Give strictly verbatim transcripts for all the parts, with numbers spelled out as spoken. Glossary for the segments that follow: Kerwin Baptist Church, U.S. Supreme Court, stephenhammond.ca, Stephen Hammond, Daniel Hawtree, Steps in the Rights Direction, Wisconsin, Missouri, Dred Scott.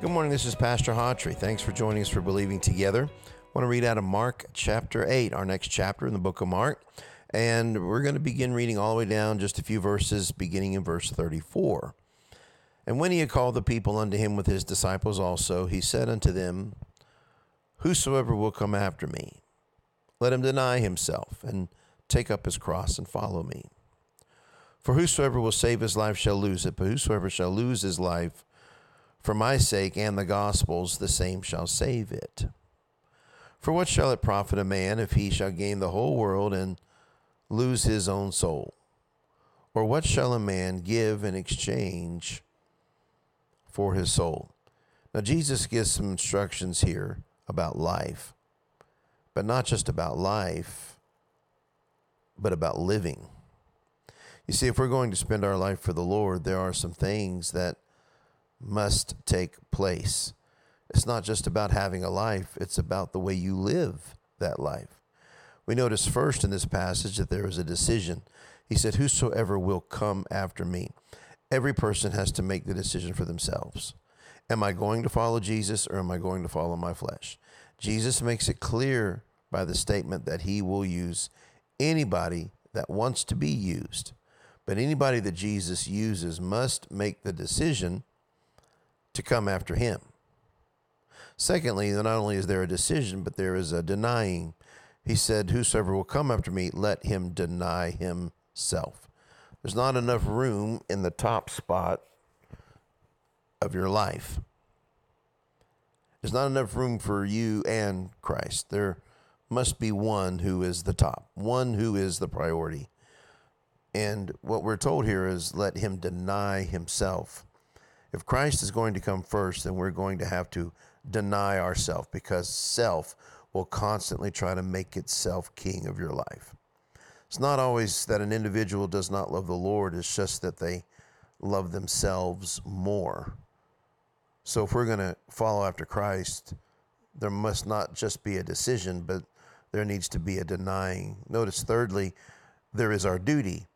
Good morning, this is Pastor Hawtree. Thanks for joining us for Believing Together. I want to read out of Mark chapter eight, our next chapter in the book of Mark. And we're going to begin reading all the way down just a few verses, beginning in verse thirty-four. And when he had called the people unto him with his disciples also, he said unto them, Whosoever will come after me, let him deny himself and take up his cross and follow me. For whosoever will save his life shall lose it, but whosoever shall lose his life for my sake and the gospel's, the same shall save it. For what shall it profit a man if he shall gain the whole world and lose his own soul? Or what shall a man give in exchange for his soul? Now, Jesus gives some instructions here about life, but not just about life, but about living. You see, if we're going to spend our life for the Lord, there are some things that must take place. It's not just about having a life, it's about the way you live that life. We notice first in this passage that there is a decision. He said, whosoever will come after me. Every person has to make the decision for themselves. Am I going to follow Jesus or am I going to follow my flesh? Jesus makes it clear by the statement that he will use anybody that wants to be used. But anybody that Jesus uses must make the decision to come after him. Secondly, not only is there a decision, but there is a denying. He said, whosoever will come after me, let him deny himself. There's not enough room in the top spot of your life. There's not enough room for you and Christ. There must be one who is the top, one who is the priority. And what we're told here is let him deny himself. If Christ is going to come first, then we're going to have to deny ourselves, because self will constantly try to make itself king of your life. It's not always that an individual does not love the Lord. It's just that they love themselves more. So if we're going to follow after Christ, there must not just be a decision, but there needs to be a denying. Notice thirdly, there is our duty.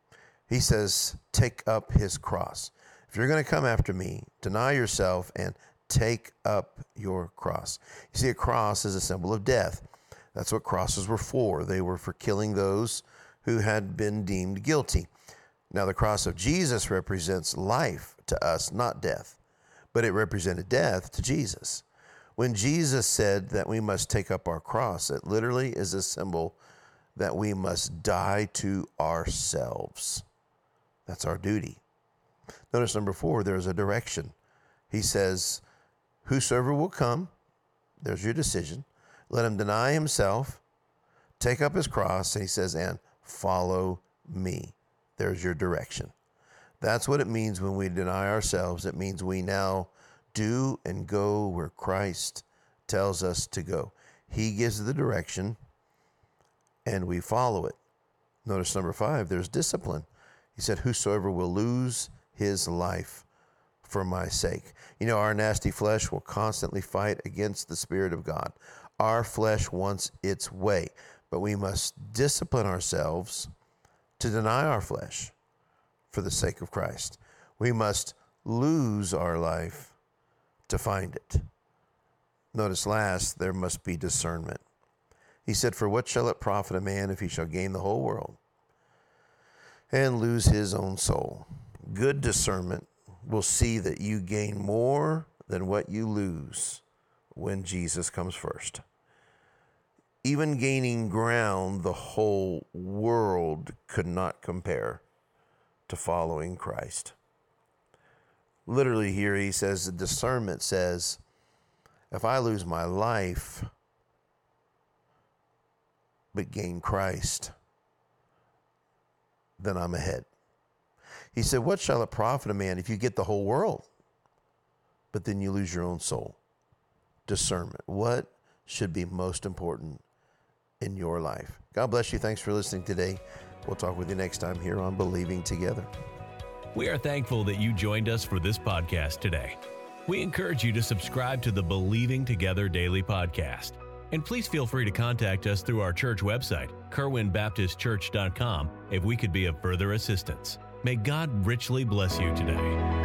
He says, take up his cross. If you're going to come after me, deny yourself and take up your cross. You see, a cross is a symbol of death. That's what crosses were for. They were for killing those who had been deemed guilty. Now, the cross of Jesus represents life to us, not death, but it represented death to Jesus. When Jesus said that we must take up our cross, it literally is a symbol that we must die to ourselves. That's our duty. Notice number four, there's a direction. He says, whosoever will come, there's your decision, let him deny himself, take up his cross, and he says, and follow me. There's your direction. That's what it means when we deny ourselves. It means we now do and go where Christ tells us to go. He gives the direction and we follow it. Notice number five, there's discipline. He said, whosoever will lose his life for my sake. You know, our nasty flesh will constantly fight against the Spirit of God. Our flesh wants its way, but we must discipline ourselves to deny our flesh for the sake of Christ. We must lose our life to find it. Notice last, there must be discernment. He said, for what shall it profit a man if he shall gain the whole world and lose his own soul? Good discernment will see that you gain more than what you lose when Jesus comes first. Even gaining ground, the whole world could not compare to following Christ. Literally here he says, the discernment says, if I lose my life but gain Christ, then I'm ahead. He said, what shall it profit a man if you get the whole world, but then you lose your own soul? discernment. What should be most important in your life? God bless you. Thanks for listening today. We'll talk with you next time here on Believing Together. We are thankful that you joined us for this podcast today. We encourage you to subscribe to the Believing Together Daily Podcast. And please feel free to contact us through our church website, kerwin baptist church dot com, if we could be of further assistance. May God richly bless you today.